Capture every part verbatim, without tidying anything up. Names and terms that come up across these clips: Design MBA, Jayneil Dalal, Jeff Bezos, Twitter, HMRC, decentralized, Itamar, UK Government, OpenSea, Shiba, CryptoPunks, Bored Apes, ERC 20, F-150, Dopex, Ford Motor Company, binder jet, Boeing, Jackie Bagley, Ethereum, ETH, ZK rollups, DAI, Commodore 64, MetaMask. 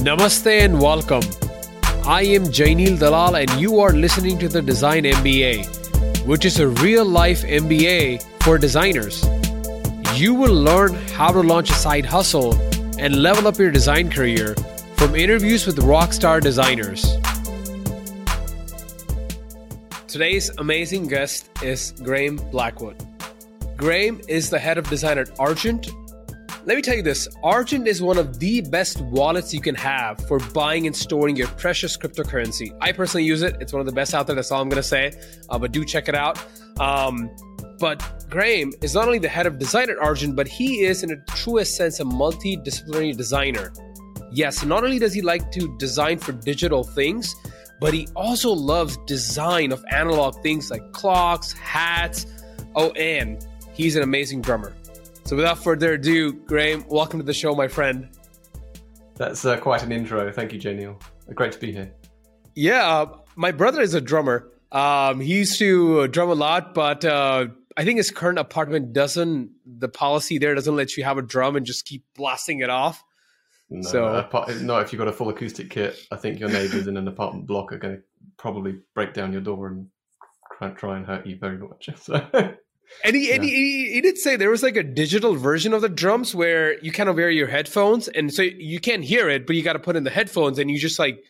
Namaste and welcome. I am Jayneil Dalal and you are listening to the Design M B A, which is a real-life M B A for designers. You will learn how to launch a side hustle and level up your design career from interviews with rockstar designers. Today's amazing guest is Graeme Blackwood. Graeme is the head of design at Argent. Let me tell you this, Argent is one of the best wallets you can have for buying and storing your precious cryptocurrency. I personally use it. It's one of the best out there. That's all I'm going to say, uh, but do check it out. Um, but Graeme is not only the head of design at Argent, but he is, in the truest sense, a multidisciplinary designer. Yes, not only does he like to design for digital things, but he also loves design of analog things like clocks, hats. Oh, and he's an amazing drummer. So without further ado, Graeme, welcome to the show, my friend. That's uh, quite an intro. Thank you, Jayneil. Great to be here. Yeah, uh, my brother is a drummer. Um, he used to drum a lot, but uh, I think his current apartment doesn't, the policy there doesn't let you have a drum and just keep blasting it off. No, so no, if you've got a full acoustic kit, I think your neighbors in an apartment block are going to probably break down your door and try, try and hurt you very much. So, and he, yeah. and he, he did say there was like a digital version of the drums where you kind of wear your headphones and so you can't hear it, but you got to put in the headphones and you just like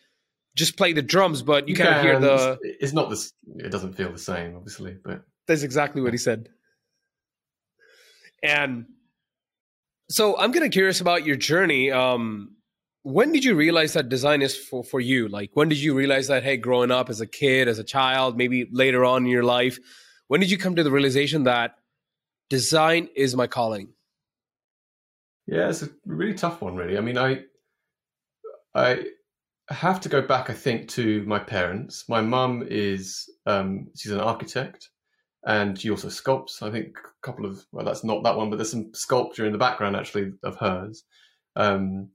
just play the drums, but you, you can't hear the. It's not this. It doesn't feel the same, obviously, but that's exactly what he said. And so I'm kind of curious about your journey. Um, when did you realize that design is for, for you? Like, when did you realize that, hey, growing up as a kid, as a child, maybe later on in your life, when did you come to the realization that design is my calling? Yeah, it's a really tough one, really. I mean, I, I have to go back, I think, to my parents. My mum is, um, she's an architect. And she also sculpts, I think, a couple of, well, that's not that one, but there's some sculpture in the background, actually, of hers. Um,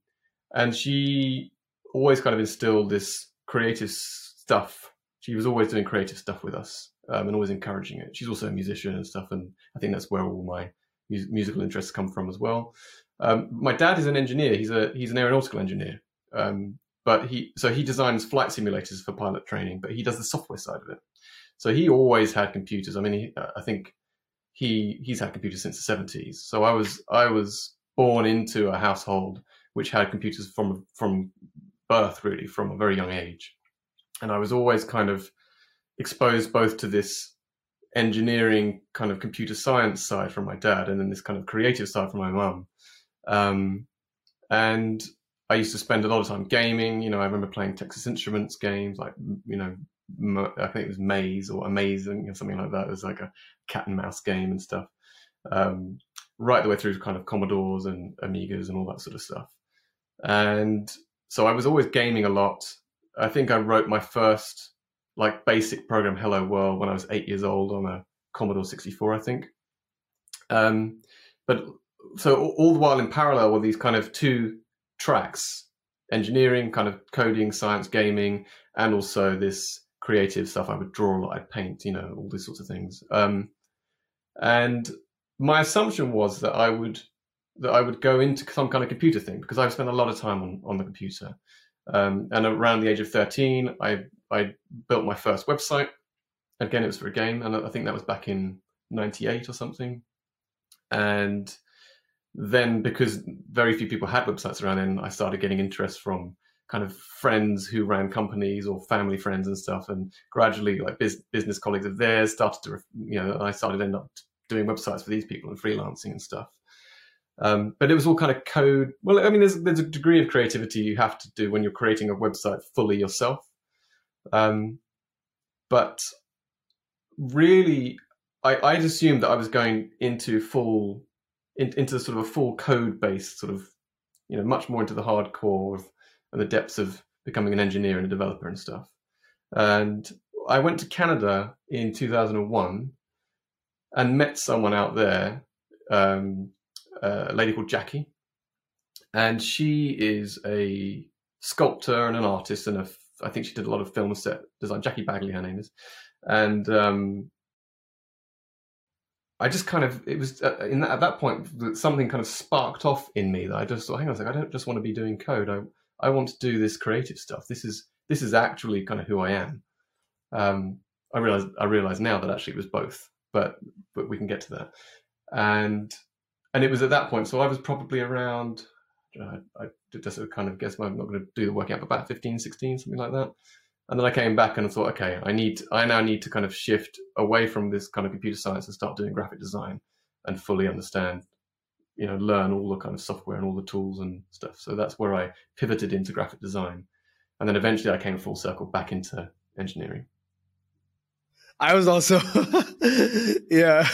and she always kind of instilled this creative stuff. She was always doing creative stuff with us um, and always encouraging it. She's also a musician and stuff, and I think that's where all my mus- musical interests come from as well. Um, my dad is an engineer. He's a he's an aeronautical engineer. Um, but he so he designs flight simulators for pilot training, but he does the software side of it. So he always had computers. I mean, he, I think he he's had computers since the seventies. So I was I was born into a household which had computers from from birth, really, from a very young age. And I was always kind of exposed both to this engineering kind of computer science side from my dad, and then this kind of creative side from my mum. Um, and I used to spend a lot of time gaming. You know, I remember playing Texas Instruments games, like, you know, I think it was Maze or Amazing or something like that. It was like a cat and mouse game and stuff, um, right the way through to kind of Commodores and Amigas and all that sort of stuff. And so I was always gaming a lot. I think I wrote my first like basic program, Hello World, when I was eight years old on a Commodore sixty-four, I think. Um, but so all the while in parallel were these kind of two tracks, engineering, kind of coding, science, gaming, and also this creative stuff. I would draw a lot, I'd paint, you know, all these sorts of things. Um, and my assumption was that I would that I would go into some kind of computer thing because I've spent a lot of time on, on the computer. Um, and around the age of thirteen, I I built my first website. Again, it was for a game, and I think that was back in ninety-eight or something. And then, because very few people had websites around then, I started getting interest from kind of friends who ran companies or family friends and stuff. And gradually, like biz- business colleagues of theirs started to, you know, I started to end up doing websites for these people and freelancing and stuff. Um, but it was all kind of code. Well, I mean, there's, there's a degree of creativity you have to do when you're creating a website fully yourself. Um, but really, I, I'd assumed that I was going into full, in, into sort of a full code-based sort of, you know, much more into the hardcore of, and the depths of becoming an engineer and a developer and stuff. And I went to Canada in two thousand one and met someone out there, um, a lady called Jackie. And she is a sculptor and an artist, and a, I think she did a lot of film set design. Jackie Bagley, her name is. And um, I just kind of, it was uh, in that, at that point, something kind of sparked off in me that I just thought, hang on a second, I don't just want to be doing code. I I want to do this creative stuff. This is this is actually kind of who I am. Um, I realize I realize now that actually it was both, but but we can get to that. And and it was at that point. So I was probably around. Uh, I just kind of guess I'm not going to do the working out, but about fifteen, sixteen, something like that. And then I came back and I thought, okay, I need, I now need to kind of shift away from this kind of computer science and start doing graphic design and fully understand, you know, learn all the kind of software and all the tools and stuff. So that's where I pivoted into graphic design. And then eventually I came full circle back into engineering. I was also, yeah,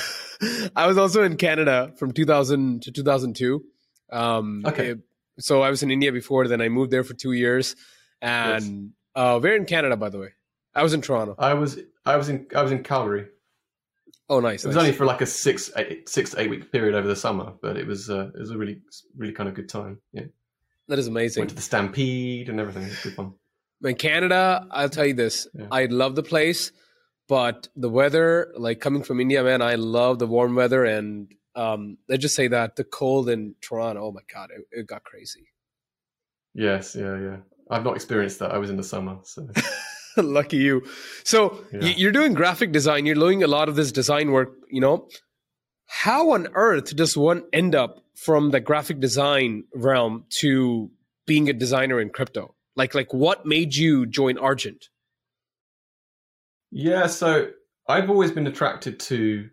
I was also in Canada from two thousand to two thousand two. Um, okay. It, so I was in India before, then I moved there for two years and... Yes. Uh, where in Canada, by the way? I was in Toronto. I was I was in I was in Calgary. Oh, nice! It was nice. Only for like a six eight, six to eight week period over the summer, but it was uh, it was a really really kind of good time. Yeah, that is amazing. Went to the Stampede and everything. It was good fun. In Canada, I'll tell you this: yeah. I love the place, but the weather, like coming from India, man, I love the warm weather, and um, let's just say that the cold in Toronto, oh my God, it, it got crazy. Yes. Yeah. Yeah. I've not experienced that. I was in the summer. So. Lucky you. So yeah. You're doing graphic design. You're doing a lot of this design work, you know. How on earth does one end up from the graphic design realm to being a designer in crypto? Like, like what made you join Argent? Yeah, so I've always been attracted to,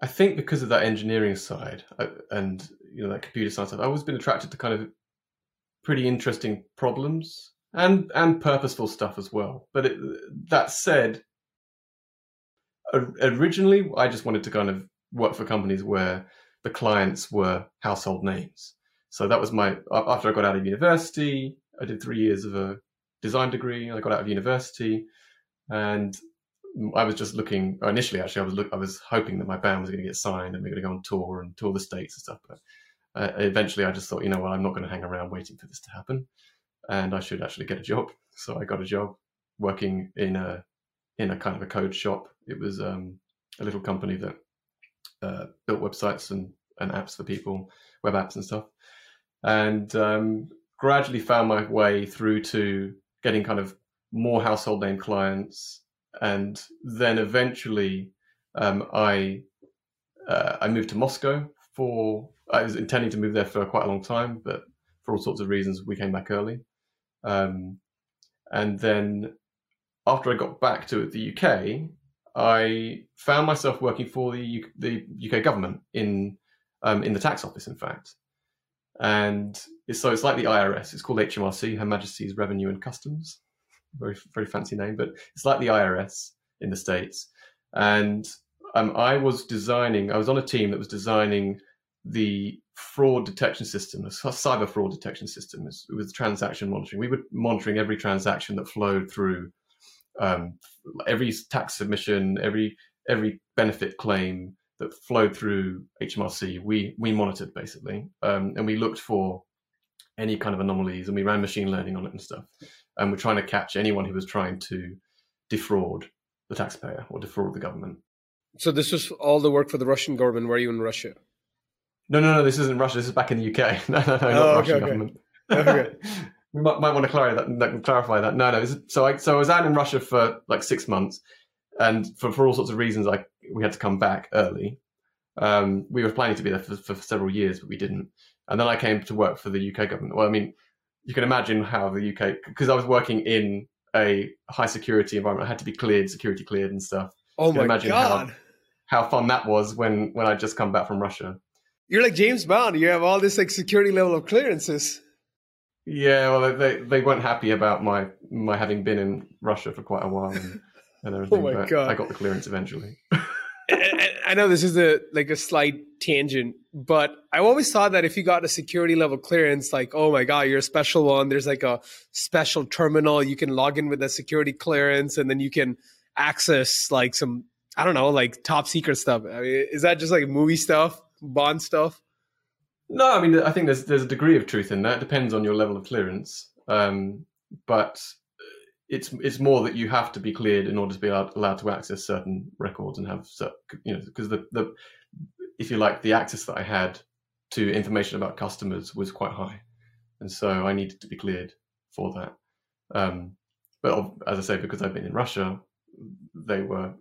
I think because of that engineering side and, you know, that computer science side, I've always been attracted to kind of pretty interesting problems and and purposeful stuff as well. But it, that said, originally I just wanted to kind of work for companies where the clients were household names. So that was my, after I got out of university, I did three years of a design degree. I got out of university and I was just looking, initially actually I was look, I was hoping that my band was going to get signed and we were going to go on tour and tour the States and stuff. But Uh, eventually I just thought, you know what, well, I'm not going to hang around waiting for this to happen and I should actually get a job. So I got a job working in a in a kind of a code shop. It was um, a little company that uh, built websites and, and apps for people, web apps and stuff. And um, gradually found my way through to getting kind of more household name clients. And then eventually um, I uh, I moved to Moscow for... I was intending to move there for quite a long time, but for all sorts of reasons, we came back early. Um, and then after I got back to the U K, I found myself working for the U K, the U K government in um, in the tax office, in fact. And it's, so it's like the I R S. It's called H M R C, Her Majesty's Revenue and Customs. Very very fancy name, but it's like the I R S in the States. And um, I was designing. I was on a team that was designing the fraud detection system, a cyber fraud detection system with transaction monitoring. We were monitoring every transaction that flowed through, um, every tax submission, every every benefit claim that flowed through H M R C. We we monitored basically, um, and we looked for any kind of anomalies, and we ran machine learning on it and stuff. And we're trying to catch anyone who was trying to defraud the taxpayer or defraud the government. So this was all the work for the Russian government. Were you in Russia? No, no, no, this isn't Russia. This is back in the U K. No, no, no, not oh, Russian okay, government. Okay. Okay. We might, might want to clarify that. Clarify that. No, no. This is, so I, so I was out in Russia for like six months, and for, for all sorts of reasons, I we had to come back early. Um, we were planning to be there for, for several years, but we didn't. And then I came to work for the U K government. Well, I mean, you can imagine how the U K, because I was working in a high security environment. I had to be cleared, security cleared, and stuff. Oh my imagine God! How, how fun that was when when I just come back from Russia. You're like James Bond. You have all this like security level of clearances. Yeah, well, they they weren't happy about my my having been in Russia for quite a while and, and everything. Oh my but God. I got the clearance eventually. I know this is a like a slight tangent, but I always thought that if you got a security level clearance, like oh my God, you're a special one. There's like a special terminal you can log in with a security clearance, and then you can access like some I don't know like top secret stuff. I mean, is that just like movie stuff? Bond stuff? No, I mean, I think there's there's a degree of truth in that. It depends on your level of clearance, um, but it's it's more that you have to be cleared in order to be allowed, allowed to access certain records and have, you know, because the the if you like the access that I had to information about customers was quite high, and so I needed to be cleared for that. Um, but as I say, because I've been in Russia, they were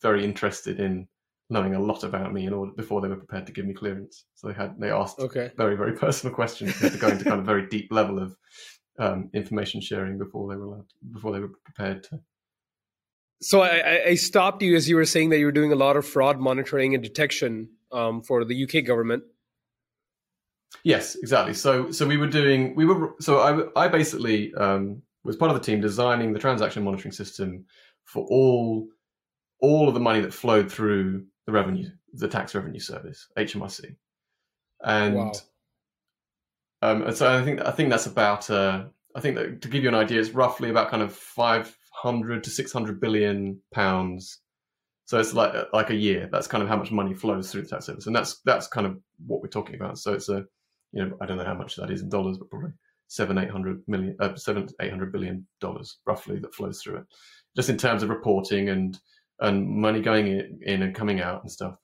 very interested in knowing a lot about me in order before they were prepared to give me clearance. So they had they asked okay. very very personal questions. They had to go into kind of very deep level of um, information sharing before they were allowed to, before they were prepared to. So I, I stopped you as you were saying that you were doing a lot of fraud monitoring and detection um, for the U K government. Yes, exactly. So so we were doing we were so I I basically um, was part of the team designing the transaction monitoring system for all all of the money that flowed through the revenue, the tax revenue service, H M R C, and wow. um, and so I think I think that's about uh, I think that to give you an idea, it's roughly about kind of five hundred to six hundred billion pounds. So it's like like a year. That's kind of how much money flows through the tax service, and that's that's kind of what we're talking about. So it's a, you know, I don't know how much that is in dollars, but probably seven eight hundred million, uh, seven eight hundred billion dollars roughly that flows through it, just in terms of reporting and and money going in, in and coming out and stuff.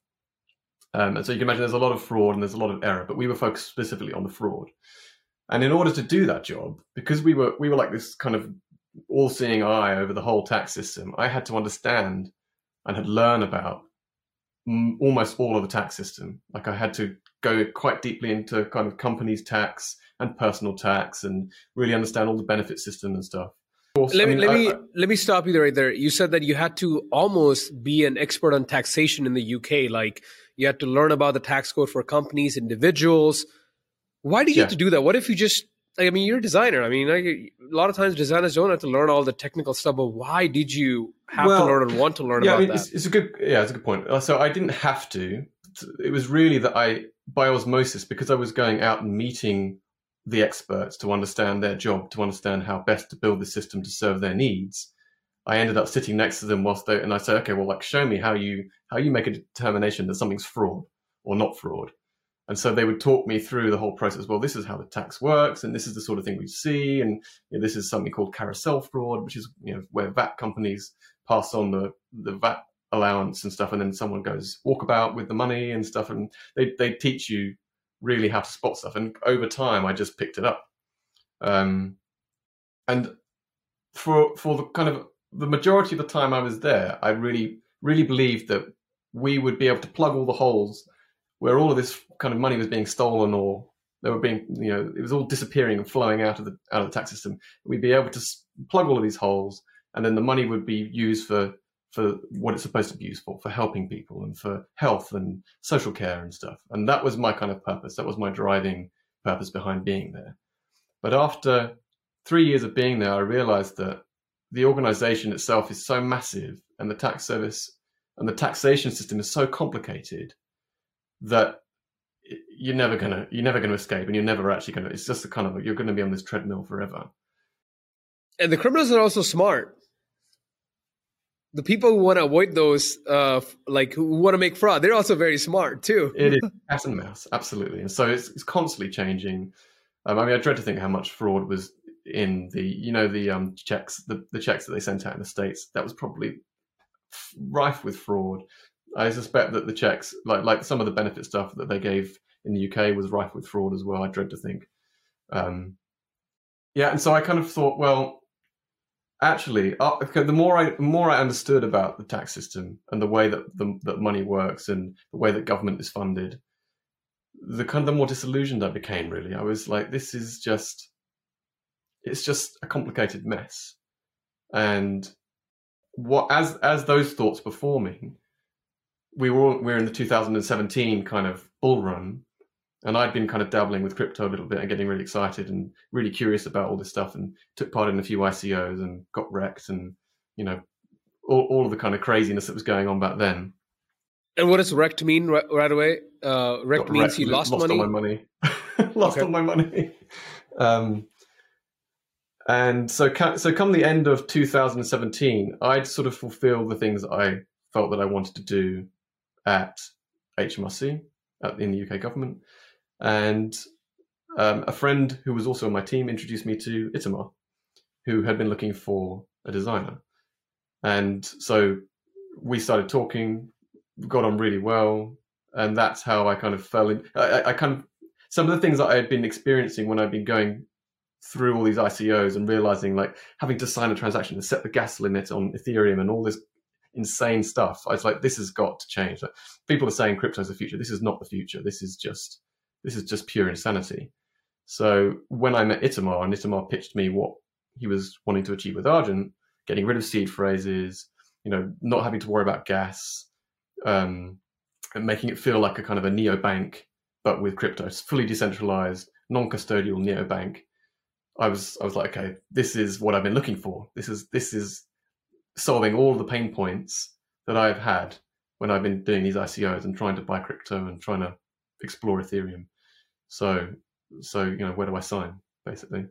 Um, and so you can imagine there's a lot of fraud and there's a lot of error, but we were focused specifically on the fraud. And in order to do that job, because we were we were like this kind of all-seeing eye over the whole tax system, I had to understand and had learned about m- almost all of the tax system. Like I had to go quite deeply into kind of companies tax and personal tax and really understand all the benefit system and stuff. Course, let me I mean, let I, me I, let me stop you there right there. You said that you had to almost be an expert on taxation in the U K. Like you had to learn about the tax code for companies, individuals. Why did you yeah. have to do that? What if you just I mean, you're a designer. I mean, like, a lot of times designers don't have to learn all the technical stuff, but why did you have well, to learn and want to learn yeah, about I mean, that? It's, it's a good, yeah, it's a good point. So I didn't have to. It was really that I, by osmosis, because I was going out and meeting the experts to understand their job, to understand how best to build the system to serve their needs, I ended up sitting next to them whilst they, and I said, okay, well, like, show me how you how you make a determination that something's fraud or not fraud. And so they would talk me through the whole process. Well, this is how the tax works, and this is the sort of thing we see, and you know, this is something called carousel fraud, which is you know where V A T companies pass on the, the V A T allowance and stuff, and then someone goes walkabout with the money and stuff, and they they teach you really how to spot stuff. And over time, I just picked it up. Um, and for for the kind of the majority of the time I was there, I really really believed that we would be able to plug all the holes where all of this kind of money was being stolen, or they were being, you know, it was all disappearing and flowing out of the out of the tax system. We'd be able to plug all of these holes, and then the money would be used for for what it's supposed to be used for, for helping people and for health and social care and stuff. And that was my kind of purpose. That was my driving purpose behind being there. But after three years of being there, I realized that the organization itself is so massive, and the tax service and the taxation system is so complicated that you're never gonna you're never gonna escape, and you're never actually gonna. It's just a kind of you're gonna be on this treadmill forever. And the criminals are also smart. The people who want to avoid those, uh, like who want to make fraud, they're also very smart too. It is cat and mouse, absolutely. And so it's it's constantly changing. Um, I mean, I dread to think how much fraud was in the you know the um checks the the checks that they sent out in the States. That was probably rife with fraud. I suspect that the checks, like like some of the benefit stuff that they gave in the U K, was rife with fraud as well. I dread to think. Um, yeah, and so I kind of thought, well, actually, uh, okay, the more I the more I understood about the tax system and the way that the, that money works and the way that government is funded, the kind of the more disillusioned I became. Really, I was like, this is just, it's just a complicated mess. And what as as those thoughts were forming, we were we were in the two thousand seventeen kind of bull run, and I'd been kind of dabbling with crypto a little bit and getting really excited and really curious about all this stuff, and took part in a few I C Os and got wrecked, and you know all, all of the kind of craziness that was going on back then. And what does wrecked mean right, right away? Uh, wrecked means wrecked, you lost, lost money? All my money. Lost okay. all my money. Um, and so so come the end of two thousand seventeen, I'd sort of fulfilled the things I felt that I wanted to do at H M R C, at, in the U K government. And um, a friend who was also on my team introduced me to Itamar, who had been looking for a designer. And so we started talking, got on really well. And that's how I kind of fell in. I, I kind of, some of the things that I had been experiencing when I've been going through all these I C Os and realizing, like, having to sign a transaction and set the gas limit on Ethereum and all this insane stuff, I was like, this has got to change. Like, people are saying crypto is the future. This is not the future. This is just this is just pure insanity. So when I met Itamar, and Itamar pitched me what he was wanting to achieve with Argent, getting rid of seed phrases, you know, not having to worry about gas, um, and making it feel like a kind of a neobank, but with crypto. It's fully decentralized, non-custodial neobank. I was I was like, okay, this is what I've been looking for. This is this is solving all the pain points that I've had when I've been doing these I C Os and trying to buy crypto and trying to explore Ethereum. So so you know, where do I sign, basically?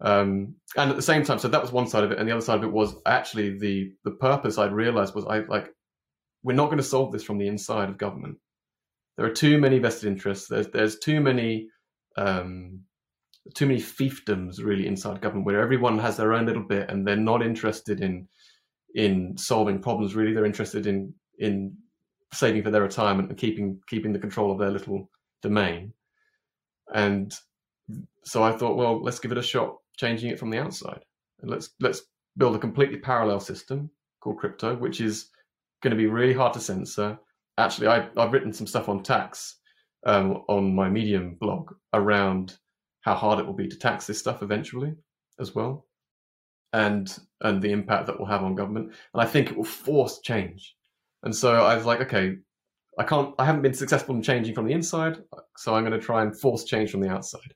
Um, and at the same time, so that was one side of it, and the other side of it was actually the the purpose I'd realized was I like we're not going to solve this from the inside of government. There are too many vested interests. There's there's too many um, too many fiefdoms really inside government, where everyone has their own little bit, and they're not interested in in solving problems. Really, they're interested in in saving for their retirement and keeping keeping the control of their little domain. And so I thought, well, let's give it a shot, changing it from the outside, and let's let's build a completely parallel system called crypto, which is going to be really hard to censor. Actually, I, I've written some stuff on tax um, on my Medium blog around how hard it will be to tax this stuff eventually as well, and and the impact that will have on government. And I think it will force change. And so I was like, okay, I can't, I haven't been successful in changing from the inside, so I'm going to try and force change from the outside.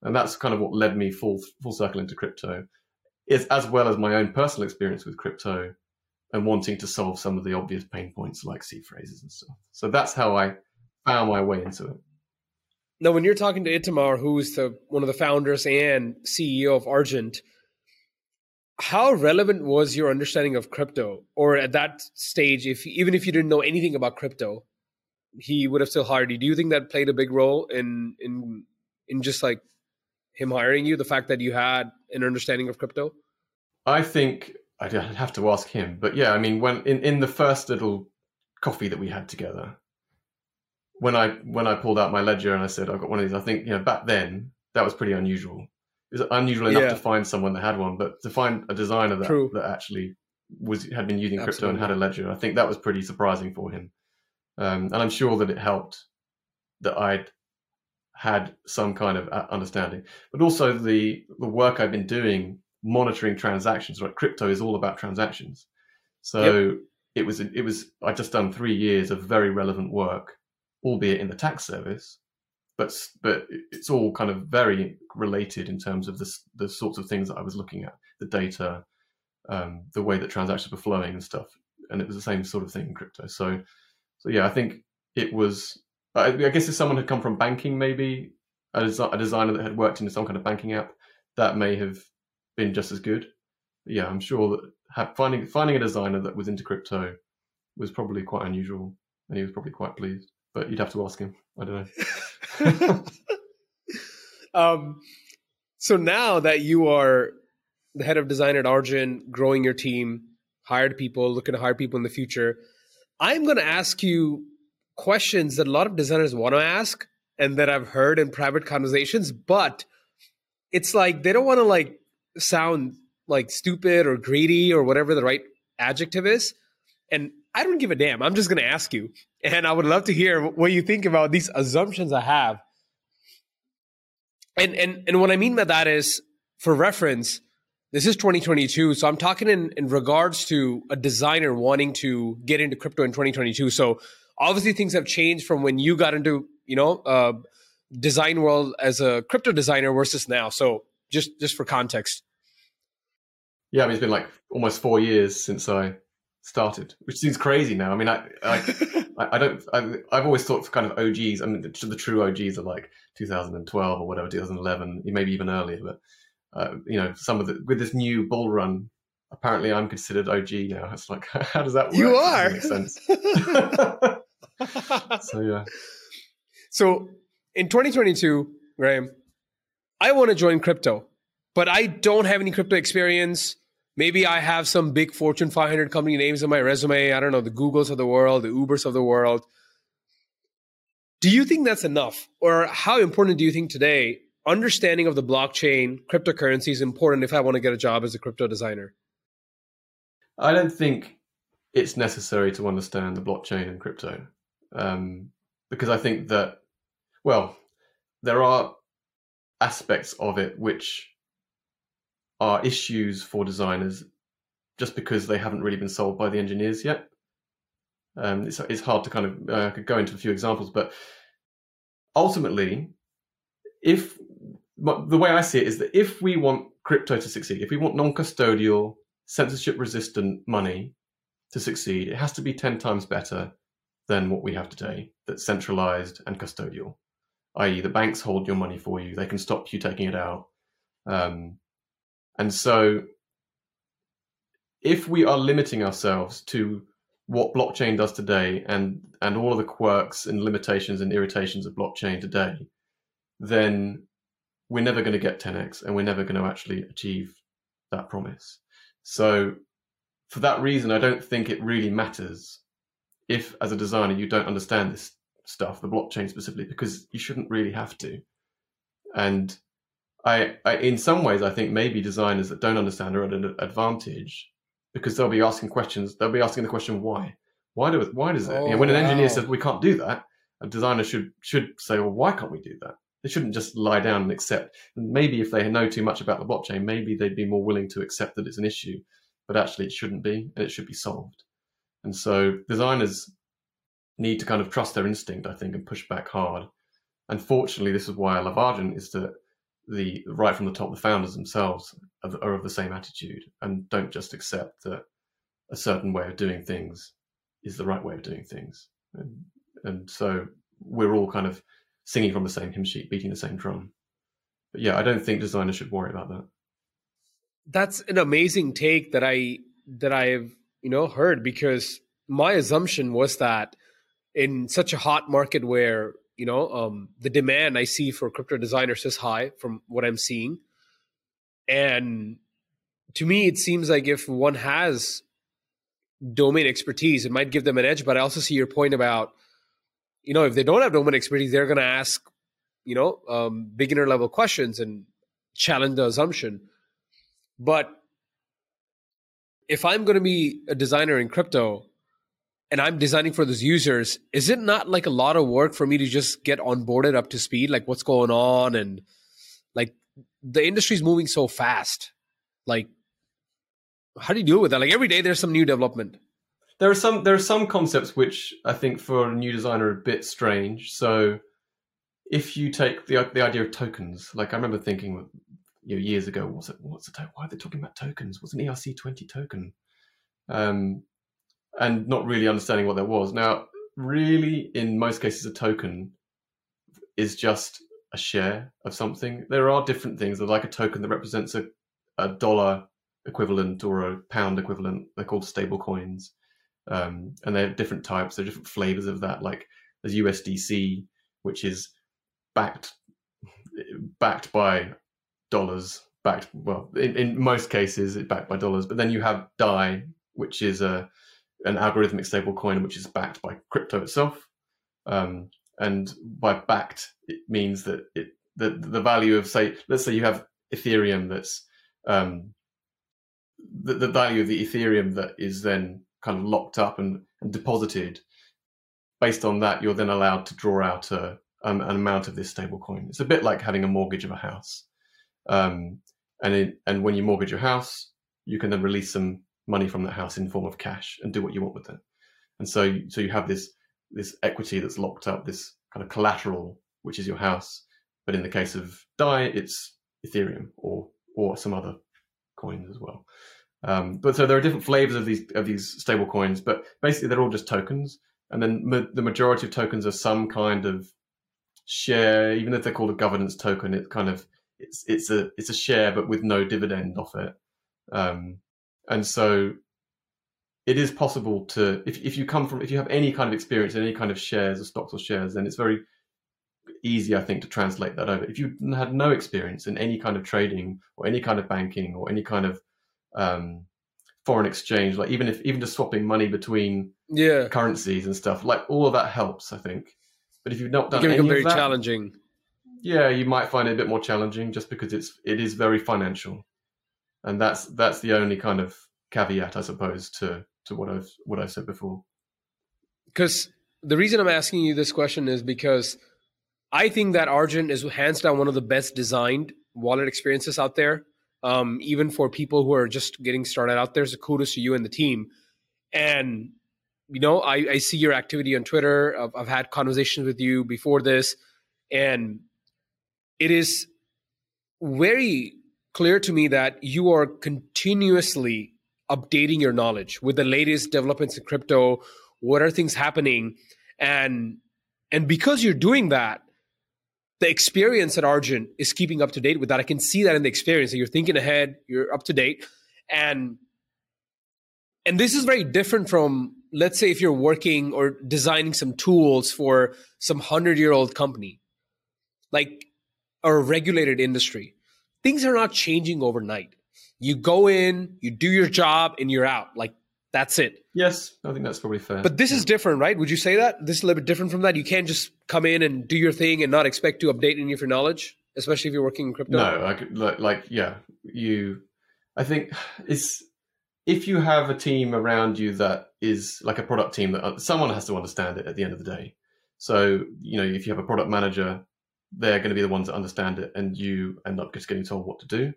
And that's kind of what led me full full circle into crypto, is as well as my own personal experience with crypto and wanting to solve some of the obvious pain points like seed phrases and stuff. So that's how I found my way into it. Now, when you're talking to Itamar, who's the, one of the founders and C E O of Argent, how relevant was your understanding of crypto? Or at that stage, if even if you didn't know anything about crypto, he would have still hired you. Do you think that played a big role in in in just like him hiring you, the fact that you had an understanding of crypto? I think I'd have to ask him. But yeah, I mean, when in, in the first little coffee that we had together, when I when I pulled out my ledger and I said, I've got one of these, I think, you know, back then, that was pretty unusual. It was unusual enough yeah. to find someone that had one, but to find a designer that, that actually was had been using crypto Absolutely. and had a ledger, I think that was pretty surprising for him. Um, and I'm sure that it helped that I'd had some kind of understanding. But also the the work I've been doing monitoring transactions, right? Crypto is all about transactions. So yep. it was, it was, I've just done three years of very relevant work, albeit in the tax service, but, but it's all kind of very related in terms of the, the sorts of things that I was looking at, the data, um, the way that transactions were flowing and stuff. And it was the same sort of thing in crypto. So, so yeah, I think it was, I, I guess if someone had come from banking, maybe a, desi- a designer that had worked in some kind of banking app, that may have been just as good. Yeah, I'm sure that finding finding a designer that was into crypto was probably quite unusual, and he was probably quite pleased. But you'd have to ask him. I don't know. um, so now that you are the head of design at Argent, growing your team, hired people, looking to hire people in the future, I'm going to ask you questions that a lot of designers want to ask and that I've heard in private conversations, but it's like they don't want to like sound like stupid or greedy or whatever the right adjective is. And I don't give a damn. I'm just going to ask you. And I would love to hear what you think about these assumptions I have. And and and what I mean by that is, for reference, this is twenty twenty-two. So I'm talking in, in regards to a designer wanting to get into crypto in twenty twenty-two. So obviously things have changed from when you got into, you know, uh, design world as a crypto designer versus now. So just just for context. Yeah, I mean, it's been like almost four years since I started, which seems crazy now. I mean, I I, I don't, I, I've always thought for kind of O Gs, I mean, the, the true O Gs are like two thousand twelve or whatever, two thousand eleven, maybe even earlier. But, uh, you know, some of the, with this new bull run, apparently I'm considered O G now. It's like, how does that work? You are. It doesn't make sense. So, yeah. So in twenty twenty-two, Graeme, I want to join crypto, but I don't have any crypto experience. Maybe I have some big Fortune five hundred company names on my resume. I don't know, the Googles of the world, the Ubers of the world. Do you think that's enough? Or how important do you think today understanding of the blockchain, cryptocurrency is important if I want to get a job as a crypto designer? I don't think it's necessary to understand the blockchain and crypto, um, because I think that, well, there are aspects of it which are issues for designers just because they haven't really been solved by the engineers yet. Um, it's, it's hard to kind of, uh, I could go into a few examples, but ultimately, if the way I see it is that if we want crypto to succeed, if we want non-custodial, censorship-resistant money to succeed, it has to be ten times better than what we have today that's centralized and custodial, that is the banks hold your money for you. They can stop you taking it out. Um, and so if we are limiting ourselves to what blockchain does today and, and all of the quirks and limitations and irritations of blockchain today, then we're never going to get ten X and we're never going to actually achieve that promise. So for that reason, I don't think it really matters if, as a designer, you don't understand this stuff, the blockchain specifically, because you shouldn't really have to. And I, I in some ways, I think maybe designers that don't understand are at an advantage because they'll be asking questions. They'll be asking the question, why? Why do it? Why does it? Oh, you know, when an wow. engineer says, we can't do that, a designer should should say, well, why can't we do that? They shouldn't just lie down and accept. And maybe if they know too much about the blockchain, maybe they'd be more willing to accept that it's an issue, but actually it shouldn't be, and it should be solved. And so designers need to kind of trust their instinct, I think, and push back hard. Unfortunately, this is why I love Argent, is that the right from the top, the founders themselves are, are of the same attitude and don't just accept that a certain way of doing things is the right way of doing things. And, and so we're all kind of singing from the same hymn sheet, beating the same drum. But yeah, I don't think designers should worry about that. That's an amazing take that I that I've you know heard, because my assumption was that in such a hot market where you know um, the demand I see for crypto designers is high from what I'm seeing, and to me it seems like if one has domain expertise, it might give them an edge. But I also see your point about you know if they don't have domain expertise, they're going to ask you know um, beginner level questions and challenge the assumption. But if I'm going to be a designer in crypto and I'm designing for those users, is it not like a lot of work for me to just get onboarded up to speed? Like what's going on? And like the industry's moving so fast. Like how do you deal with that? Like every day there's some new development. There are some, there are some concepts which I think for a new designer are a bit strange. So if you take the, the idea of tokens, like I remember thinking, you know, years ago, what's it? What's a token? Why are they talking about tokens? What's an E R C twenty token? Um, and not really understanding what that was. Now, really, in most cases, a token is just a share of something. There are different things. There's like a token that represents a, a dollar equivalent or a pound equivalent. They're called stable coins, um, and they're different types. There are different flavors of that. Like there's U S D C, which is backed backed by dollars backed, well, in, in most cases it's backed by dollars, but then you have D A I, which is a an algorithmic stable coin which is backed by crypto itself, um and by backed it means that it the the value of, say, let's say you have Ethereum, that's um the, the value of the Ethereum that is then kind of locked up and, and deposited. Based on that, you're then allowed to draw out a um, an amount of this stable coin. It's a bit like having a mortgage of a house. Um, and it, and when you mortgage your house, you can then release some money from that house in the form of cash and do what you want with it. And so, so you have this this equity that's locked up, this kind of collateral, which is your house. But in the case of D A I, it's Ethereum or or some other coins as well. Um, but so there are different flavors of these of these stable coins, but basically they're all just tokens. And then ma the majority of tokens are some kind of share, even if they're called a governance token. It's kind of It's it's a it's a share, but with no dividend off it, um, and so it is possible to, if if you come from if you have any kind of experience in any kind of shares or stocks or shares, then it's very easy, I think, to translate that over. If you had no experience in any kind of trading or any kind of banking or any kind of um, foreign exchange, like even if even just swapping money between yeah. currencies and stuff, like all of that helps, I think. But if you've not done any of that, it's very challenging. yeah, you might find it a bit more challenging just because it's it is very financial, and that's that's the only kind of caveat, I suppose, to to what I've what I said before. Because the reason I'm asking you this question is because I think that Argent is hands down one of the best designed wallet experiences out there, um, even for people who are just getting started out there. So kudos to you and the team. And you know, I, I see your activity on Twitter. I've, I've had conversations with you before this, and it is very clear to me that you are continuously updating your knowledge with the latest developments in crypto. What are things happening? And and because you're doing that, the experience at Argent is keeping up to date with that. I can see that in the experience. You're thinking ahead, you're up to date. And, and this is very different from, let's say, if you're working or designing some tools for some hundred-year-old company, like a regulated industry. Things are not changing overnight. You go in, you do your job, and you're out. Like, that's it. Yes, I think that's probably fair. But this is different, right? Would you say that? This is a little bit different from that? You can't just come in and do your thing and not expect to update any of your knowledge, especially if you're working in crypto? No, I could, like, like, yeah. You, I think it's, if you have a team around you that is like a product team, that someone has to understand it at the end of the day. So, you know, if you have a product manager, they're going to be the ones that understand it, and you end up just getting told what to do.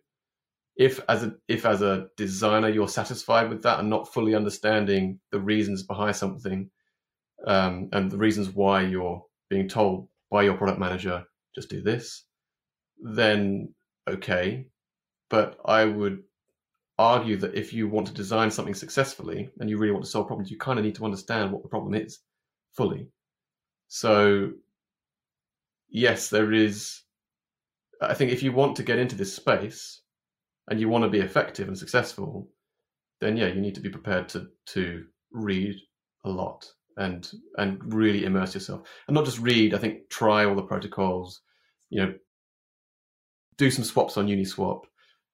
If as a if as a designer you're satisfied with that and not fully understanding the reasons behind something, um, and the reasons why you're being told by your product manager, just do this, then okay. But I would argue that if you want to design something successfully and you really want to solve problems, you kind of need to understand what the problem is fully. So yes, there is, I think if you want to get into this space and you want to be effective and successful, then yeah, you need to be prepared to to read a lot and and really immerse yourself. And not just read, I think try all the protocols, you know, do some swaps on Uniswap,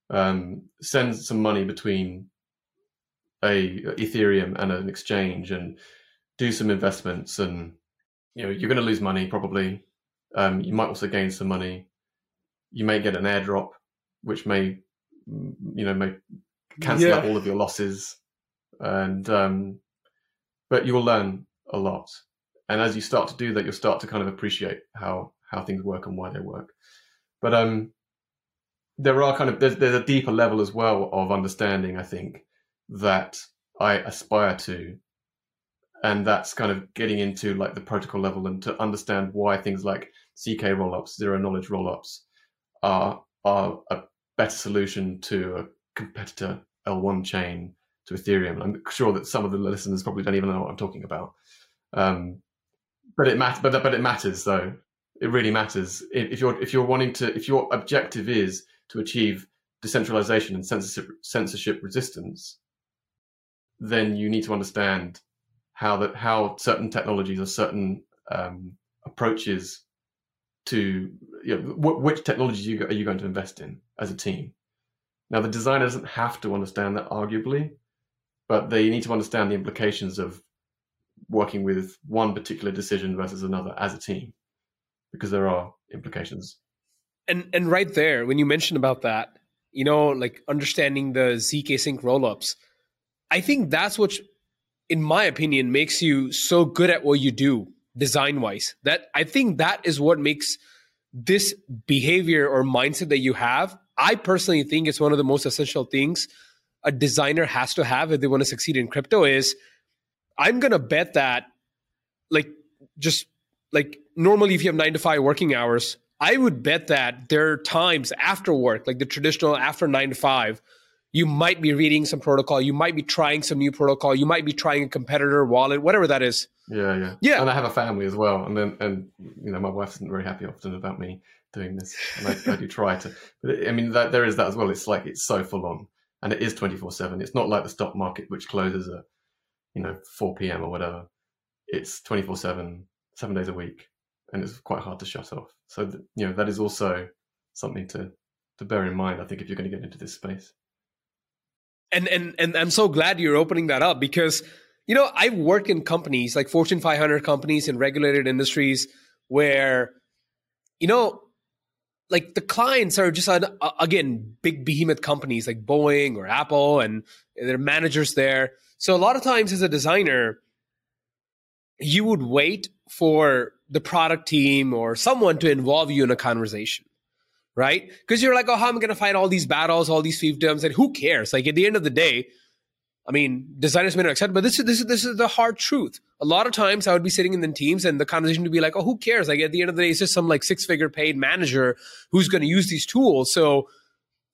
um, send some money between a Ethereum and an exchange and do some investments, and you know, you're going to lose money probably. Um, you might also gain some money. You may get an airdrop, which may, you know, may cancel yeah. out all of your losses. And um, but you will learn a lot. And as you start to do that, you'll start to kind of appreciate how how things work and why they work. But um, there are kind of there's there's a deeper level as well of understanding, I think, that I aspire to. And that's kind of getting into like the protocol level and to understand why things like Z K rollups, zero knowledge rollups, are are a better solution to a competitor L one chain to Ethereum. And I'm sure that some of the listeners probably don't even know what I'm talking about. Um, but it matters. But, but it matters, though. It really matters. If you're if you're wanting to, if your objective is to achieve decentralization and censorship censorship resistance, then you need to understand how that how certain technologies or certain um, approaches to, you know, wh- which technologies you go- are you going to invest in as a team. Now, the designer doesn't have to understand that, arguably, but they need to understand the implications of working with one particular decision versus another as a team, because there are implications. And and right there, when you mentioned about that, you know, like understanding the Z K sync rollups, I think that's what. in my opinion, makes you so good at what you do design-wise. That I think that is what makes this behavior or mindset that you have. I personally think it's one of the most essential things a designer has to have if they want to succeed in crypto. Is I'm going to bet that, like, just like normally if you have nine to five working hours, I would bet that there are times after work, like the traditional after nine to five, you might be reading some protocol. You might be trying some new protocol. You might be trying a competitor wallet, whatever that is. Yeah, yeah, yeah. And I have a family as well, and then and you know my wife isn't very happy often about me doing this, and I, I do try to. But it, I mean, that, there is that as well. It's like it's so full on, and it is twenty-four seven. It's not like the stock market, which closes at you know four p.m. or whatever. It's twenty-four seven, seven days a week, and it's quite hard to shut off. So th- you know that is also something to to bear in mind, I think, if you're going to get into this space. And and and I'm so glad you're opening that up, because, you know, I've worked in companies like Fortune five hundred companies in regulated industries where, you know, like the clients are just, on, again, big behemoth companies like Boeing or Apple, and their managers there. So a lot of times as a designer, you would wait for the product team or someone to involve you in a conversation, right? Because you're like, oh, how am I going to fight all these battles, all these fiefdoms, and who cares? Like at the end of the day, I mean, designers may not accept, but this is this is this is the hard truth. A lot of times I would be sitting in the teams and the conversation would be like, oh, who cares? Like at the end of the day, it's just some like six-figure paid manager who's going to use these tools. So,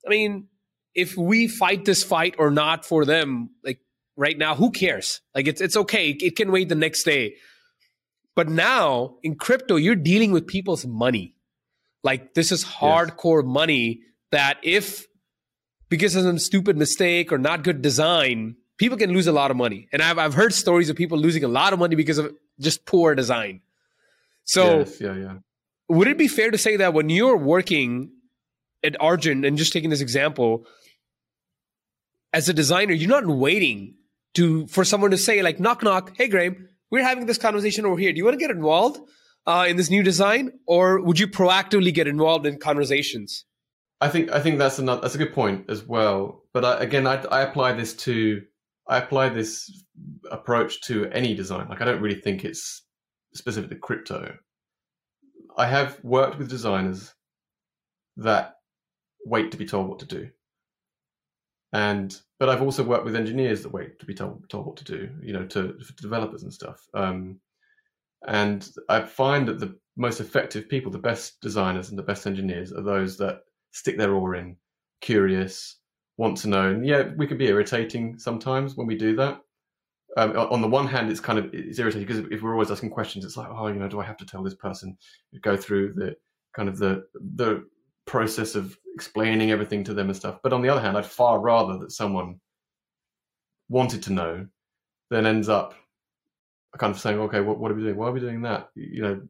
I mean, if we fight this fight or not for them, like right now, who cares? Like it's it's okay. It can wait the next day. But now in crypto, you're dealing with people's money. Like this is hardcore yes. money that if because of some stupid mistake or not good design, people can lose a lot of money. And I've I've heard stories of people losing a lot of money because of just poor design. So yes, yeah, yeah. would it be fair to say that when you're working at Argent, and just taking this example, as a designer, you're not waiting to for someone to say like, knock, knock, hey, Graeme, we're having this conversation over here. Do you want to get involved uh, in this new design? Or would you proactively get involved in conversations? I think I think that's another that's a good point as well. But I, again, I, I apply this to I apply this approach to any design. Like I don't really think it's specific to crypto. I have worked with designers that wait to be told what to do, and but I've also worked with engineers that wait to be told told what to do. You know, to, to developers and stuff. Um, and I find that the most effective people, the best designers and the best engineers, are those that stick their oar in, curious, want to know. And yeah, we can be irritating sometimes when we do that. Um, on the one hand, it's kind of it's irritating because if we're always asking questions, it's like, oh, you know, do I have to tell this person? Go through the kind of the the process of explaining everything to them and stuff. But on the other hand, I'd far rather that someone wanted to know than ends up kind of saying, okay, what, what are we doing? Why are we doing that? You know,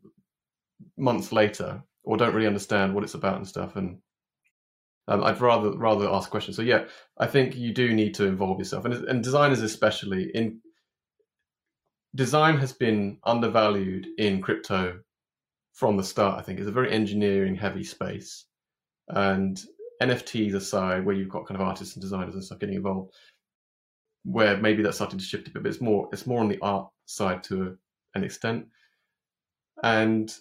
months later, or don't really understand what it's about and stuff. And Um, I'd rather rather ask questions. So yeah, I think you do need to involve yourself, and and designers especially. In design has been undervalued in crypto from the start. I think it's a very engineering heavy space, and N F Ts aside, where you've got kind of artists and designers and stuff getting involved, where maybe that's starting to shift a bit, but it's more it's more on the art side to an extent. And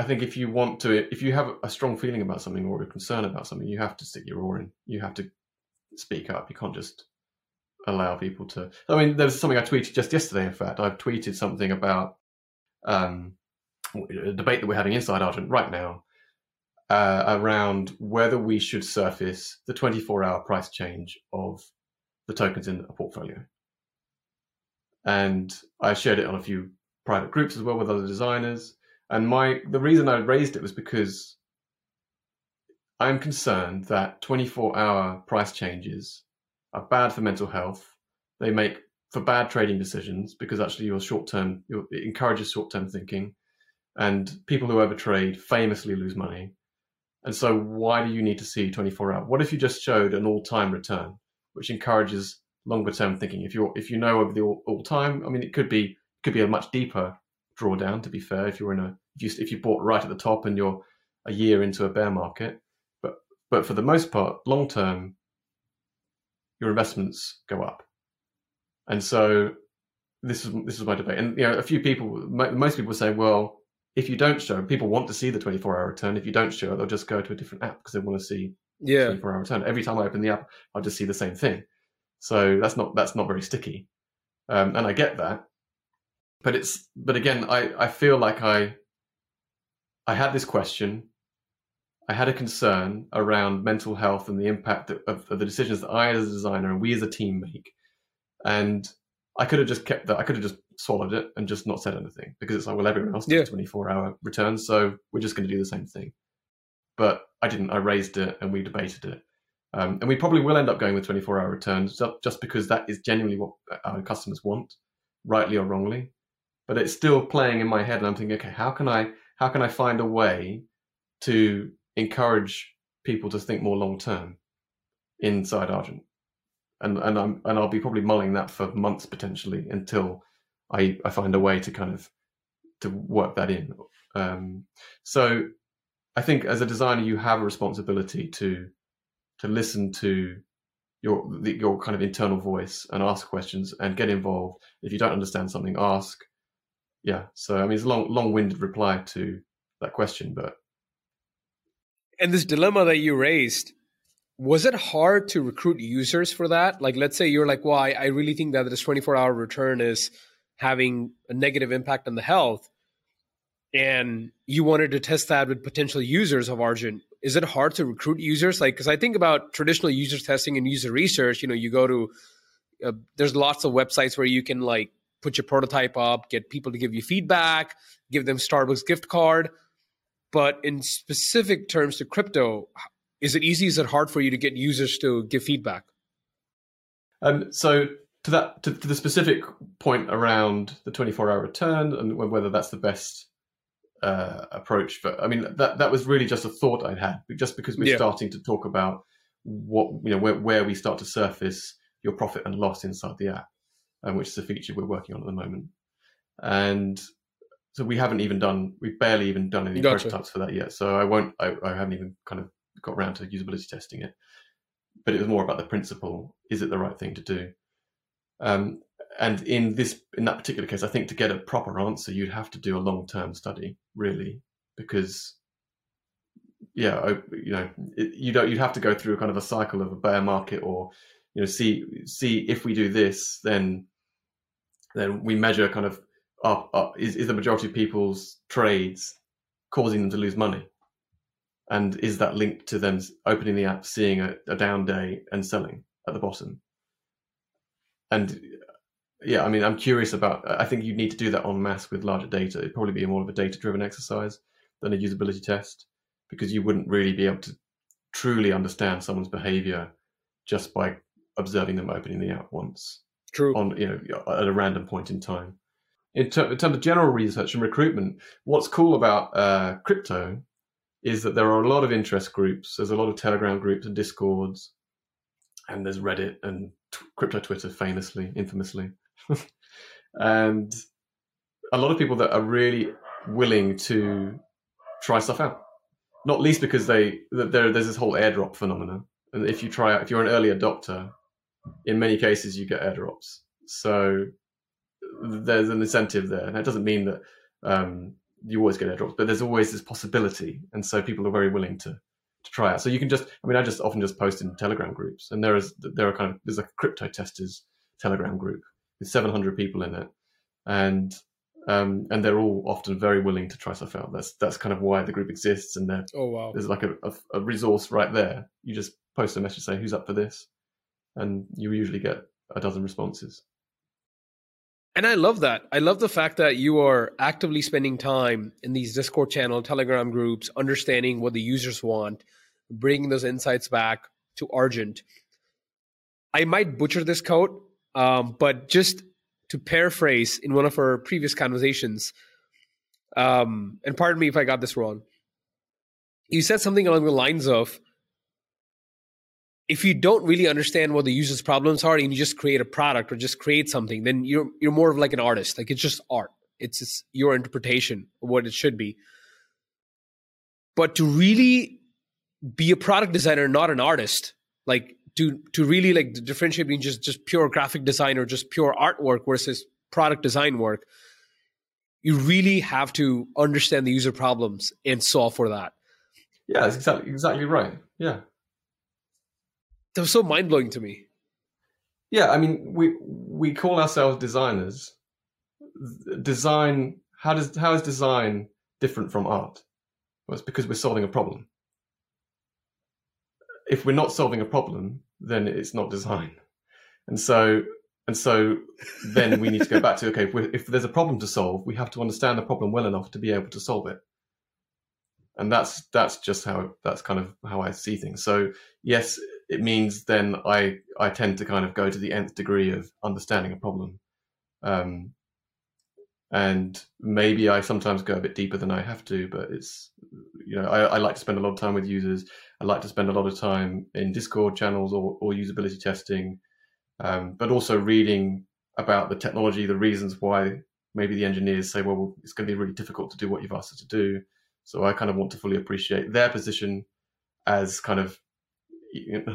I think if you want to, if you have a strong feeling about something or a concern about something, you have to stick your oar in. You have to speak up. You can't just allow people to. I mean, there was something I tweeted just yesterday. In fact, I've tweeted something about um, a debate that we're having inside Argent right now uh, around whether we should surface the twenty-four hour price change of the tokens in a portfolio. And I shared it on a few private groups as well with other designers. And my the reason I raised it was because I'm concerned that twenty-four hour price changes are bad for mental health. They make for bad trading decisions because actually your short term it encourages short term thinking, and people who overtrade famously lose money. And so why do you need to see twenty-four hour? What if you just showed an all time return, which encourages longer term thinking? If you if you know over the all, all time, I mean it could be could be a much deeper drawdown, to be fair, if you're in a if you, if you bought right at the top and you're a year into a bear market, but but for the most part, long term, your investments go up, and so this is this is my debate. And you know, a few people, most people say, well, if you don't show, people want to see the twenty-four hour return. If you don't show it, they'll just go to a different app because they want to see yeah twenty-four hour return. Every time I open the app, I'll just see the same thing. So that's not that's not very sticky, um, and I get that. But it's but again, I, I feel like I I had this question, I had a concern around mental health and the impact of, of the decisions that I as a designer and we as a team make, and I could have just kept that. I could have just swallowed it and just not said anything because it's like, well, everyone else does twenty-four hour returns, so we're just going to do the same thing. But I didn't. I raised it and we debated it, um, and we probably will end up going with twenty-four hour returns just because that is genuinely what our customers want, rightly or wrongly. But it's still playing in my head, and I'm thinking, okay, how can I how can I find a way to encourage people to think more long term inside Argent? And and I'm and I'll be probably mulling that for months potentially until I I find a way to kind of to work that in. Um, so I think as a designer, you have a responsibility to to listen to your your kind of internal voice and ask questions and get involved. If you don't understand something, ask. Yeah. So I mean, it's a long long-winded reply to that question, but. And this dilemma that you raised, was it hard to recruit users for that? Like, let's say you're like, well, I, I really think that this twenty-four hour return is having a negative impact on the health. And you wanted to test that with potential users of Argent. Is it hard to recruit users? Like, because I think about traditional user testing and user research, you know, you go to, uh, there's lots of websites where you can like put your prototype up, get people to give you feedback, give them Starbucks gift card. But in specific terms to crypto, is it easy? Is it hard for you to get users to give feedback? Um, so to that, to, to the specific point around the twenty-four hour return and whether that's the best uh, approach, but I mean that that was really just a thought I'd had, just because we're yeah. starting to talk about what you know where, where we start to surface your profit and loss inside the app, um, which is a feature we're working on at the moment, and. So we haven't even done, we've barely even done any gotcha. prototypes for that yet. So I won't, I, I haven't even kind of got around to usability testing it. But it was more about the principle: is it the right thing to do? Um, and in this, in that particular case, I think to get a proper answer, you'd have to do a long-term study, really, because yeah, I, you know, it, you don't, you'd have to go through kind of a cycle of a bear market, or you know, see see if we do this, then then we measure kind of. Up, up, is, is the majority of people's trades causing them to lose money? And is that linked to them opening the app, seeing a, a down day and selling at the bottom? And yeah, I mean, I'm curious about, I think you'd need to do that en masse with larger data. It'd probably be more of a data-driven exercise than a usability test, because you wouldn't really be able to truly understand someone's behavior just by observing them opening the app once. True. On, you know, at a random point in time. In, ter- in terms of general research and recruitment, what's cool about uh, crypto is that there are a lot of interest groups. There's a lot of Telegram groups and Discords, and there's Reddit and t- crypto Twitter, famously, infamously. And a lot of people that are really willing to try stuff out, not least because they there there's this whole airdrop phenomenon. And if you try out, if you're an early adopter, in many cases you get airdrops. So there's an incentive there, and that doesn't mean that um, you always get airdrops, but there's always this possibility, and so people are very willing to to try out. So you can just, I mean, I just often just post in Telegram groups, and there is there are kind of there's a crypto testers Telegram group with seven hundred people in it, and um, and they're all often very willing to try stuff out. That's that's kind of why the group exists, and there oh, wow. there's like a, a, a resource right there. You just post a message, say who's up for this, and you usually get a dozen responses. And I love that. I love the fact that you are actively spending time in these Discord channel, Telegram groups, understanding what the users want, bringing those insights back to Argent. I might butcher this quote, um, but just to paraphrase in one of our previous conversations, um, and pardon me if I got this wrong, you said something along the lines of, if you don't really understand what the user's problems are and you just create a product or just create something, then you're you're more of like an artist. Like, it's just art. It's, it's your interpretation of what it should be. But to really be a product designer, not an artist, like to to really like differentiate between just, just pure graphic design or just pure artwork versus product design work, you really have to understand the user problems and solve for that. Yeah, that's exactly, exactly right. Yeah. That was so mind-blowing to me. Yeah, I mean, we we call ourselves designers. Design, how does how is design different from art? Well, it's because we're solving a problem. If we're not solving a problem, then it's not design. And so and so then we need to go back to, okay, if, we're, if there's a problem to solve, we have to understand the problem well enough to be able to solve it. And that's that's just how that's kind of how I see things. So yes, it means then I I tend to kind of go to the nth degree of understanding a problem, um, and maybe I sometimes go a bit deeper than I have to. But it's you know I, I like to spend a lot of time with users. I like to spend a lot of time in Discord channels or or usability testing, um, but also reading about the technology, the reasons why maybe the engineers say, well, it's going to be really difficult to do what you've asked us to do. So I kind of want to fully appreciate their position as kind of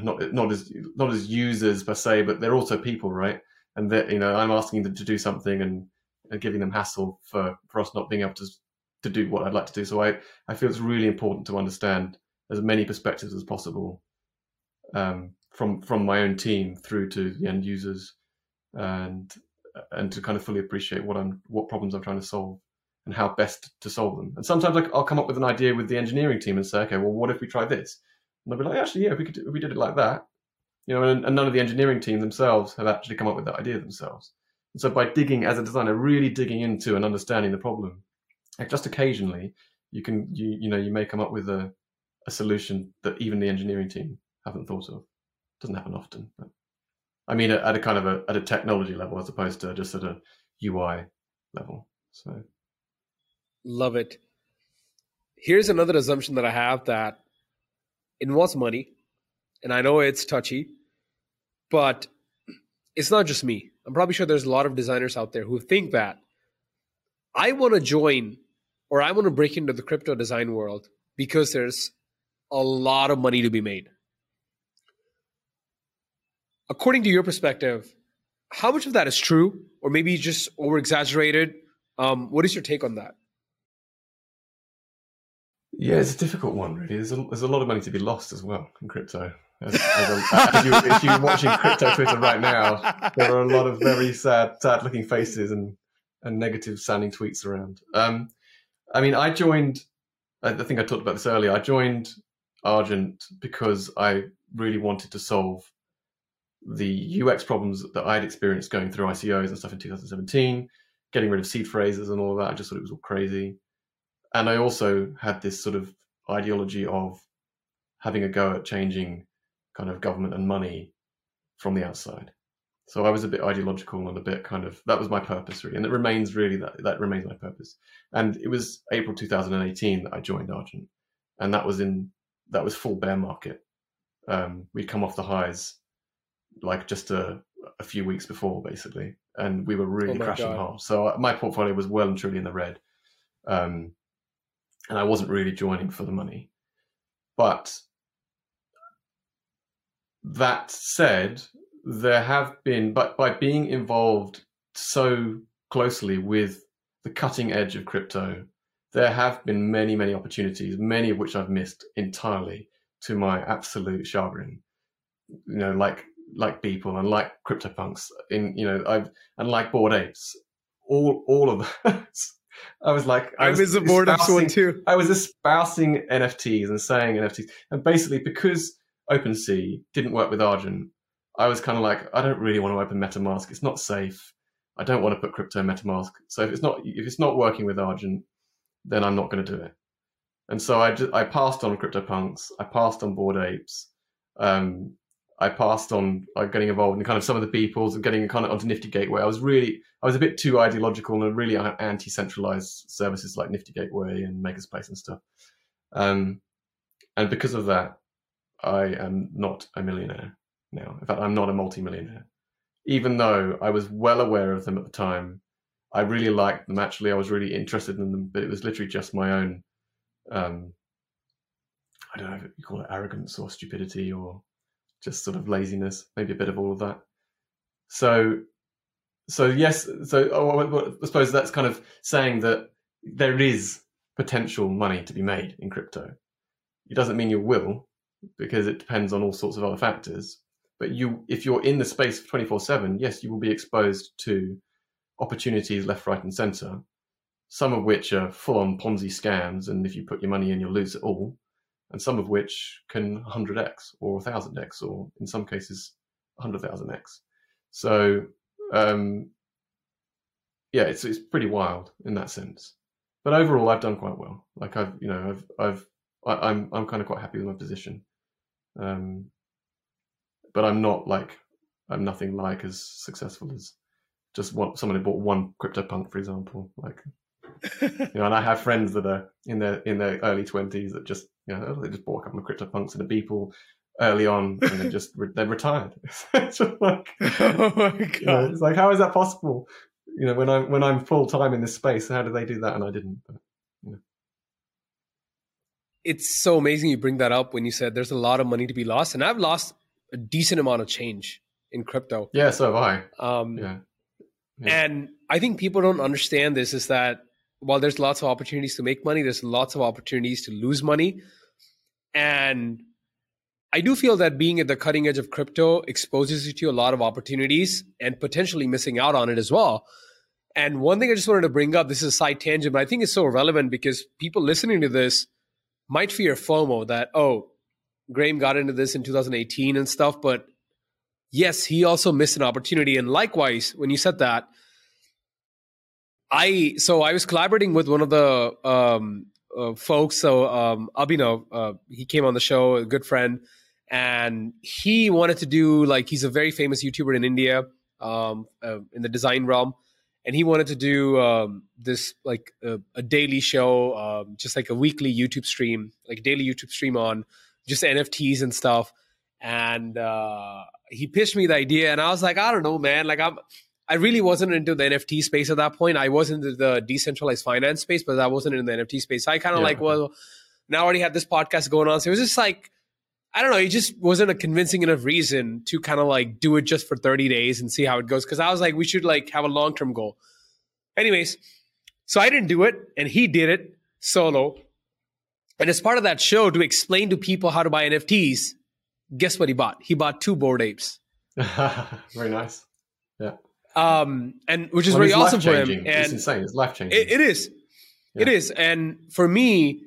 not not as not as users per se, but they're also people, right? And that, you know, I'm asking them to do something and, and giving them hassle for, for us not being able to to do what I'd like to do. So I I feel it's really important to understand as many perspectives as possible, um, from from my own team through to the end users, and and to kind of fully appreciate what I'm what problems I'm trying to solve and how best to solve them. And sometimes I, I'll come up with an idea with the engineering team and say, okay, well, what if we try this? And they'll be like, actually, yeah, if we could, if we did it like that, you know. And, and none of the engineering team themselves have actually come up with that idea themselves. And so by digging as a designer, really digging into and understanding the problem, like just occasionally you can, you you know, you may come up with a a solution that even the engineering team haven't thought of. Doesn't happen often, but I mean, at a kind of a, at a technology level, as opposed to just at a U I level. So. Love it. Here's another assumption that I have that involves money. And I know it's touchy, but it's not just me. I'm probably sure there's a lot of designers out there who think that I want to join or I want to break into the crypto design world because there's a lot of money to be made. According to your perspective, how much of that is true or maybe just over-exaggerated? Um, what is your take on that? Yeah, it's a difficult one, really. There's a, there's a lot of money to be lost as well in crypto. As, as a, as you, if you're watching crypto Twitter right now, there are a lot of very sad, sad-looking faces and, and negative-sounding tweets around. Um, I mean, I joined, I think I talked about this earlier, I joined Argent because I really wanted to solve the U X problems that I'd experienced going through I C Os and stuff in two thousand seventeen, getting rid of seed phrases and all of that. I just thought it was all crazy. And I also had this sort of ideology of having a go at changing kind of government and money from the outside. So I was a bit ideological and a bit kind of, that was my purpose really. And it remains really, that, that remains my purpose. And it was April two thousand eighteen that I joined Argent. And that was in, that was full bear market. Um, we'd come off the highs like just a, a few weeks before basically. And we were really oh crashing hard. So my portfolio was well and truly in the red. Um, And I wasn't really joining for the money. But that said, there have been, but by being involved so closely with the cutting edge of crypto, there have been many, many opportunities, many of which I've missed entirely to my absolute chagrin. You know, like like Beeple and like CryptoPunks, in you know, I've and like Bored Apes, all all of those. I was like, I, I was bored of one too. I was espousing N F Ts and saying N F Ts, and basically because OpenSea didn't work with Argent, I was kind of like, I don't really want to open MetaMask. It's not safe. I don't want to put crypto in MetaMask. So if it's not if it's not working with Argent, then I'm not going to do it. And so I just, I passed on CryptoPunks. I passed on Bored Apes. Um, I passed on like, getting involved in kind of some of the Beeples and getting kind of onto Nifty Gateway. I was really, I was a bit too ideological and really anti-centralized services like Nifty Gateway and Makerspace and stuff. Um, and because of that, I am not a millionaire now. In fact, I'm not a multi-millionaire, even though I was well aware of them at the time. I really liked them. Actually, I was really interested in them, but it was literally just my own, um, I don't know if you call it arrogance or stupidity or just sort of laziness, maybe a bit of all of that. So, so yes, so oh, I suppose that's kind of saying that there is potential money to be made in crypto. It doesn't mean you will, because it depends on all sorts of other factors. But you, if you're in the space twenty-four seven, yes, you will be exposed to opportunities left, right, and center, some of which are full-on Ponzi scams, and if you put your money in, you'll lose it all. And some of which can one hundred x or one thousand x or in some cases one hundred thousand x. So um, yeah, it's it's pretty wild in that sense. But overall, I've done quite well. Like I've you know I've I've I, I'm I'm kind of quite happy with my position. Um, but I'm not like I'm nothing like as successful as just what someone who bought one CryptoPunk, for example. Like you know, and I have friends that are in their in their early twenties that just you know, they just bought a couple of CryptoPunks and a Beeple early on, and they just re- they're retired. It's just like, oh my god! You know, it's like, how is that possible? You know, when I'm when I'm full time in this space, how do they do that? And I didn't. But, you know. it's so amazing you bring that up when you said there's a lot of money to be lost. And I've lost a decent amount of change in crypto. Yeah, so have I. Um, yeah. Yeah. And I think people don't understand this, is that while there's lots of opportunities to make money, there's lots of opportunities to lose money. And I do feel that being at the cutting edge of crypto exposes you to a lot of opportunities and potentially missing out on it as well. And one thing I just wanted to bring up, this is a side tangent, but I think it's so relevant because people listening to this might fear FOMO, that, oh, Graeme got into this in two thousand eighteen and stuff, but yes, he also missed an opportunity. And likewise, when you said that, I so I was collaborating with one of the um, uh, folks. So um, Abhinav, uh, he came on the show, a good friend, and he wanted to do, like, he's a very famous YouTuber in India, um, uh, in the design realm, and he wanted to do um, this like uh, a daily show, uh, just like a weekly YouTube stream, like daily YouTube stream on just N F Ts and stuff, and. Uh, He pitched me the idea and I was like, I don't know, man. Like I'm, I really wasn't into the N F T space at that point. I was into the decentralized finance space, but I wasn't in the N F T space. So I kind of yeah. like, well, now I already had this podcast going on. So it was just like, I don't know. It just wasn't a convincing enough reason to kind of like do it just for thirty days and see how it goes. Cause I was like, we should like have a long-term goal. Anyways, so I didn't do it and he did it solo. And as part of that show, to explain to people how to buy N F Ts, guess what he bought? He bought two Bored Apes. Very nice. Yeah. Um, and which is well, really awesome for him. And it's insane. It's life-changing. It, it is. Yeah. It is. And for me,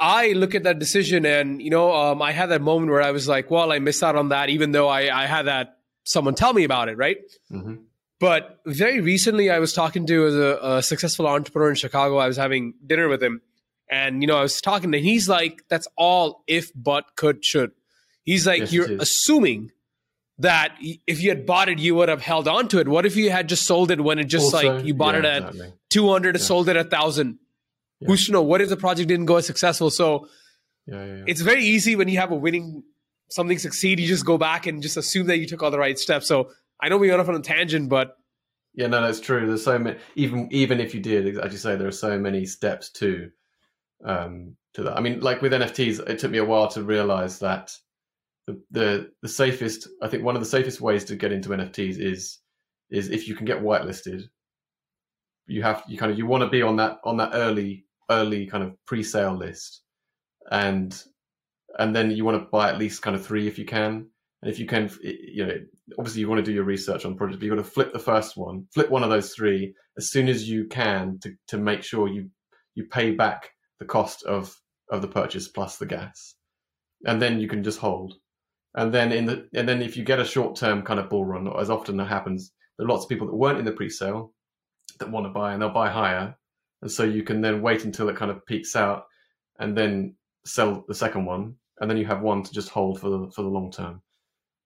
I look at that decision and, you know, um, I had that moment where I was like, well, I missed out on that, even though I, I had that someone tell me about it, right? Mm-hmm. But very recently, I was talking to a, a successful entrepreneur in Chicago. I was having dinner with him and, you know, I was talking to him. He's like, that's all if, but, could, should. He's like, yes, you're assuming that if you had bought it, you would have held on to it. What if you had just sold it when it just also, like you bought yeah, it at exactly. two hundred and yeah. sold it at one thousand? Yeah. Who's to know? What if the project didn't go as successful? So yeah, yeah, yeah. It's very easy when you have a winning, something succeed, you just go back and just assume that you took all the right steps. So I know we went off on a tangent, but. Yeah, no, that's true. There's so many, even, even if you did, as you say, there are so many steps to, um, to that. I mean, like with N F Ts, it took me a while to realize that. The, the the safest, I think one of the safest ways to get into N F Ts is is if you can get whitelisted. You have you kind of you want to be on that on that early early kind of pre-sale list, and and then you want to buy at least kind of three if you can. And if you can, you know, obviously you want to do your research on projects, but you've got to flip the first one, flip one of those three as soon as you can to to make sure you you pay back the cost of of the purchase plus the gas, and then you can just hold. And then in the and then if you get a short-term kind of bull run, as often that happens, there are lots of people that weren't in the pre-sale that want to buy, and they'll buy higher. And so you can then wait until it kind of peaks out and then sell the second one. And then you have one to just hold for the for the long term.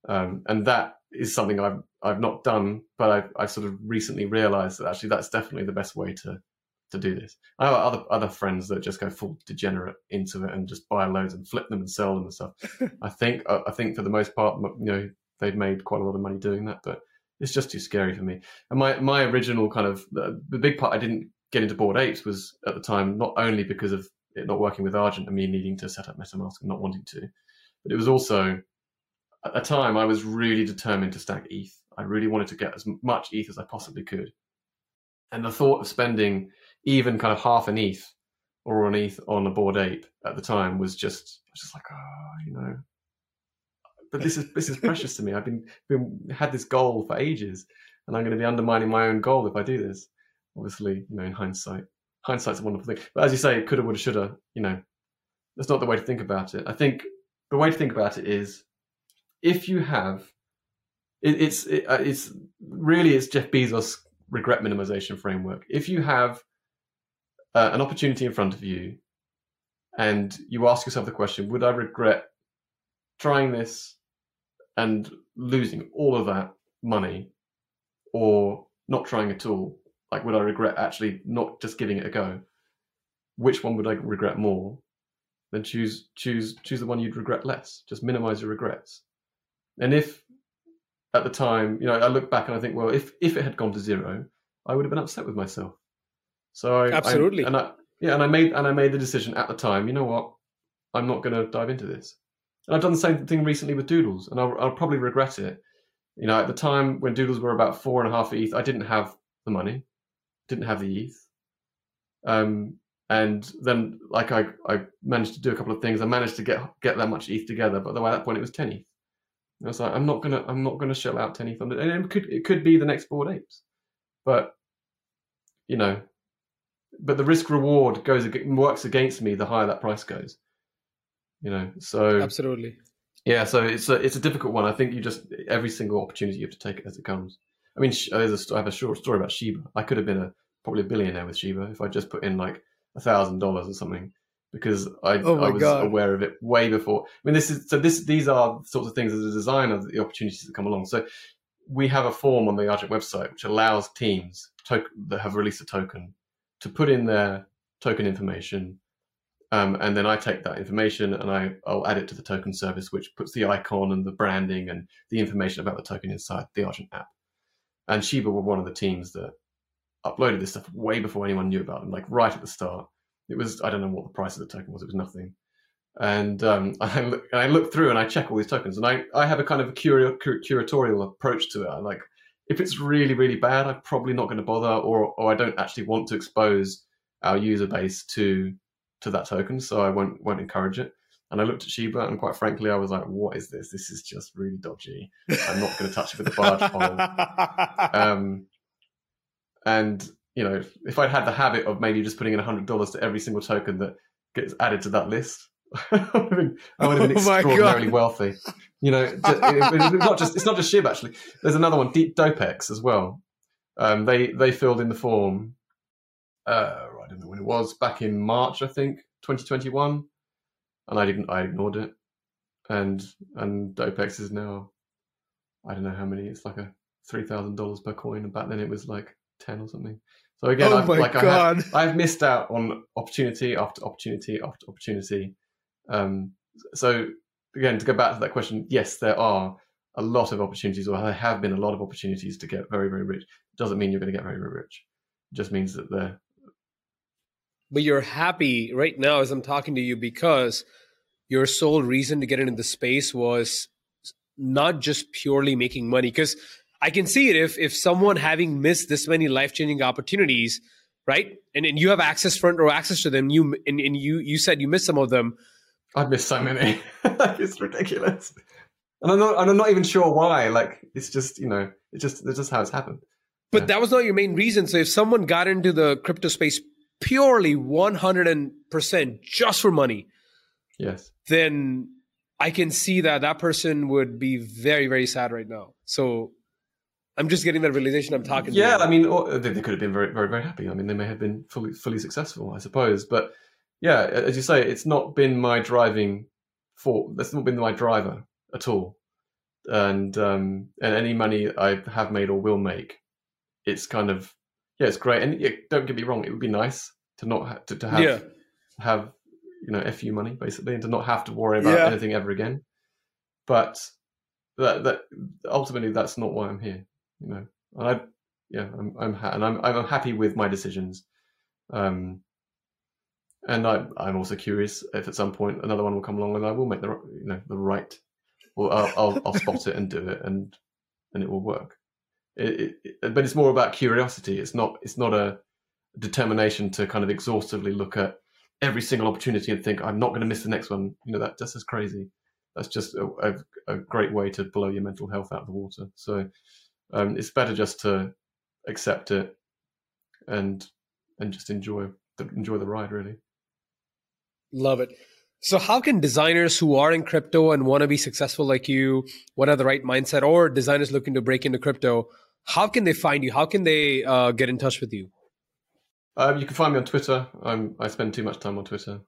Um, and that is something I've I've not done, but I've, I've sort of recently realized that actually that's definitely the best way to to do this. I have other other friends that just go full degenerate into it and just buy loads and flip them and sell them and stuff. I think I think for the most part, you know, they've made quite a lot of money doing that, but it's just too scary for me. And my my original kind of the, the big part I didn't get into Bored Apes was at the time not only because of it not working with Argent and me needing to set up MetaMask and not wanting to, but it was also at a time I was really determined to stack E T H. I really wanted to get as much E T H as I possibly could, and the thought of spending even kind of half an E T H or an E T H on a Bored Ape at the time was just, just like, oh, you know, but this is this is precious to me. I've been, been had this goal for ages, and I'm going to be undermining my own goal if I do this. Obviously, you know, in hindsight, hindsight's a wonderful thing. But as you say, coulda, woulda, shoulda. You know, that's not the way to think about it. I think the way to think about it is if you have, it, it's it, it's really it's Jeff Bezos' regret minimization framework. If you have Uh, an opportunity in front of you, and you ask yourself the question, would I regret trying this and losing all of that money, or not trying at all? Like, would I regret actually not just giving it a go? Which one would I regret more? Then choose choose choose the one you'd regret less. Just minimize your regrets. And if at the time, you know, I look back and I think, well, if if it had gone to zero, I would have been upset with myself. So I, absolutely, I, and I, yeah, and I made and I made the decision at the time. You know what? I'm not going to dive into this. And I've done the same thing recently with Doodles, and I'll, I'll probably regret it. You know, at the time when Doodles were about four and a half E T H, I didn't have the money, didn't have the E T H. Um, and then, like, I, I managed to do a couple of things. I managed to get get that much E T H together, but by that point, it was ten E T H. And I was like, I'm not gonna, I'm not gonna shell out ten E T H. And it could, it could be the next Bored Apes, but you know, but the risk reward goes works against me the higher that price goes. You know, so absolutely, yeah. So it's a, it's a difficult one. I think you just every single opportunity you have to take it as it comes. I mean, there's a, I have a short story about Shiba. I could have been a probably a billionaire with Shiba if I just put in like a thousand dollars or something, because I, oh I was God. aware of it way before. I mean, this is so. This these are the sorts of things as a designer, the opportunities that come along. So we have a form on the Argent website which allows teams to, that have released a token to put in their token information, um, and then I take that information and I, I'll add it to the token service, which puts the icon and the branding and the information about the token inside the Argent app. And Shiba were one of the teams that uploaded this stuff way before anyone knew about them, like right at the start. It was, I don't know what the price of the token was, it was nothing. And um, I, look, I look through and I check all these tokens, and I, I have a kind of a curi curatorial approach to it. I'm like, if it's really, really bad, I'm probably not going to bother, or, or I don't actually want to expose our user base to to that token, so I won't, won't encourage it. And I looked at Shiba, and quite frankly, I was like, what is this? This is just really dodgy. I'm not going to touch it with a barge pole. Um, and, you know, if I'd had the habit of maybe just putting in one hundred dollars to every single token that gets added to that list, I would have been, I would have been oh extraordinarily wealthy. You know, it, it, it's not just it's not just Shiba, actually. There's another one, Dopex, as well. Um, they, they filled in the form, uh, I don't know when it was, back in March, I think, twenty twenty-one. And I didn't. I ignored it, and and Dopex is now, I don't know how many. It's like a three thousand dollars per coin, and back then it was like ten or something. So again, oh I've, like God. I have, I've missed out on opportunity after opportunity after opportunity. Um, so again, to go back to that question, yes, there are a lot of opportunities, or there have been a lot of opportunities to get very, very rich. It doesn't mean you're going to get very, very rich. It just means that they're. But you're happy right now as I'm talking to you because your sole reason to get into the space was not just purely making money. Because I can see it if, if someone having missed this many life-changing opportunities, right? And, and you have access front row access to them. You and, and you you said you missed some of them. I've missed so many. It's ridiculous. And I'm not, and I'm not even sure why. Like, it's just, you know, it's just, it's just how it's happened. But yeah. That was not your main reason. So if someone got into the crypto space purely one hundred percent just for money, yes, then I can see that that person would be very, very sad right now. So I'm just getting that realization I'm talking yeah, about. Yeah, I mean, or they could have been very, very, very happy. I mean, they may have been fully, fully successful, I suppose. But yeah, as you say, it's not been my driving for, that's not been my driver at all. And, um, and any money I have made or will make, it's kind of, yeah, it's great, and yeah, don't get me wrong. It would be nice to not ha to, to have yeah. have you know F U money basically, and to not have to worry about yeah. anything ever again. But that that ultimately, that's not why I'm here, you know. And I yeah, I'm I'm ha and I'm I'm happy with my decisions. Um, and I'm I'm also curious if at some point another one will come along and I will make the you know the right, or I'll I'll, I'll spot it and do it, and and it will work. It, it, it, but it's more about curiosity. It's not. It's not a determination to kind of exhaustively look at every single opportunity and think I'm not going to miss the next one. You know that that's just crazy. That's just a, a, a great way to blow your mental health out of the water. So um, it's better just to accept it and and just enjoy the, enjoy the ride. Really love it. So how can designers who are in crypto and want to be successful like you, what are the right mindset, or designers looking to break into crypto? How can they find you? How can they uh, get in touch with you? Um, you can find me on Twitter. I'm, I spend too much time on Twitter.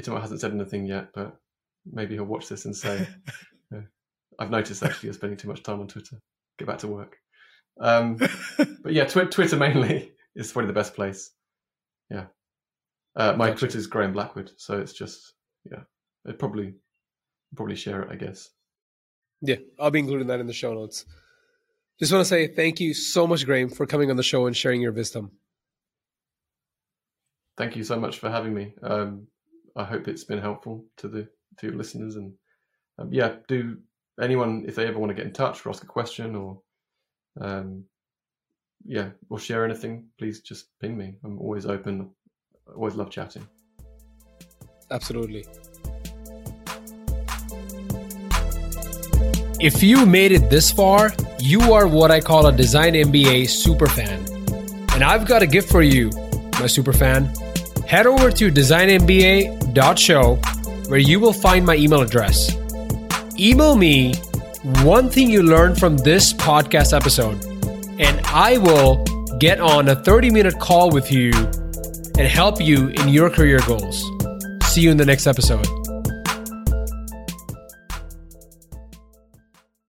Itamar hasn't said anything yet, but maybe he'll watch this and say, yeah. I've noticed actually you're spending too much time on Twitter. Get back to work. Um, but yeah, tw Twitter mainly is probably the best place. Yeah. Uh, my gotcha. Twitter is Graeme Blackwood. So it's just, yeah, I'd probably, probably share it, I guess. Yeah, I'll be including that in the show notes. Just want to say thank you so much, Graeme, for coming on the show and sharing your wisdom. Thank you so much for having me. Um, I hope it's been helpful to the to your listeners. And um, yeah, do anyone, if they ever want to get in touch or ask a question or um, yeah, or share anything, please just ping me. I'm always open. I always love chatting. Absolutely. If you made it this far, you are what I call a Design M B A superfan. And I've got a gift for you, my superfan. Head over to design m b a dot show where you will find my email address. Email me one thing you learned from this podcast episode, and I will get on a thirty minute call with you and help you in your career goals. See you in the next episode.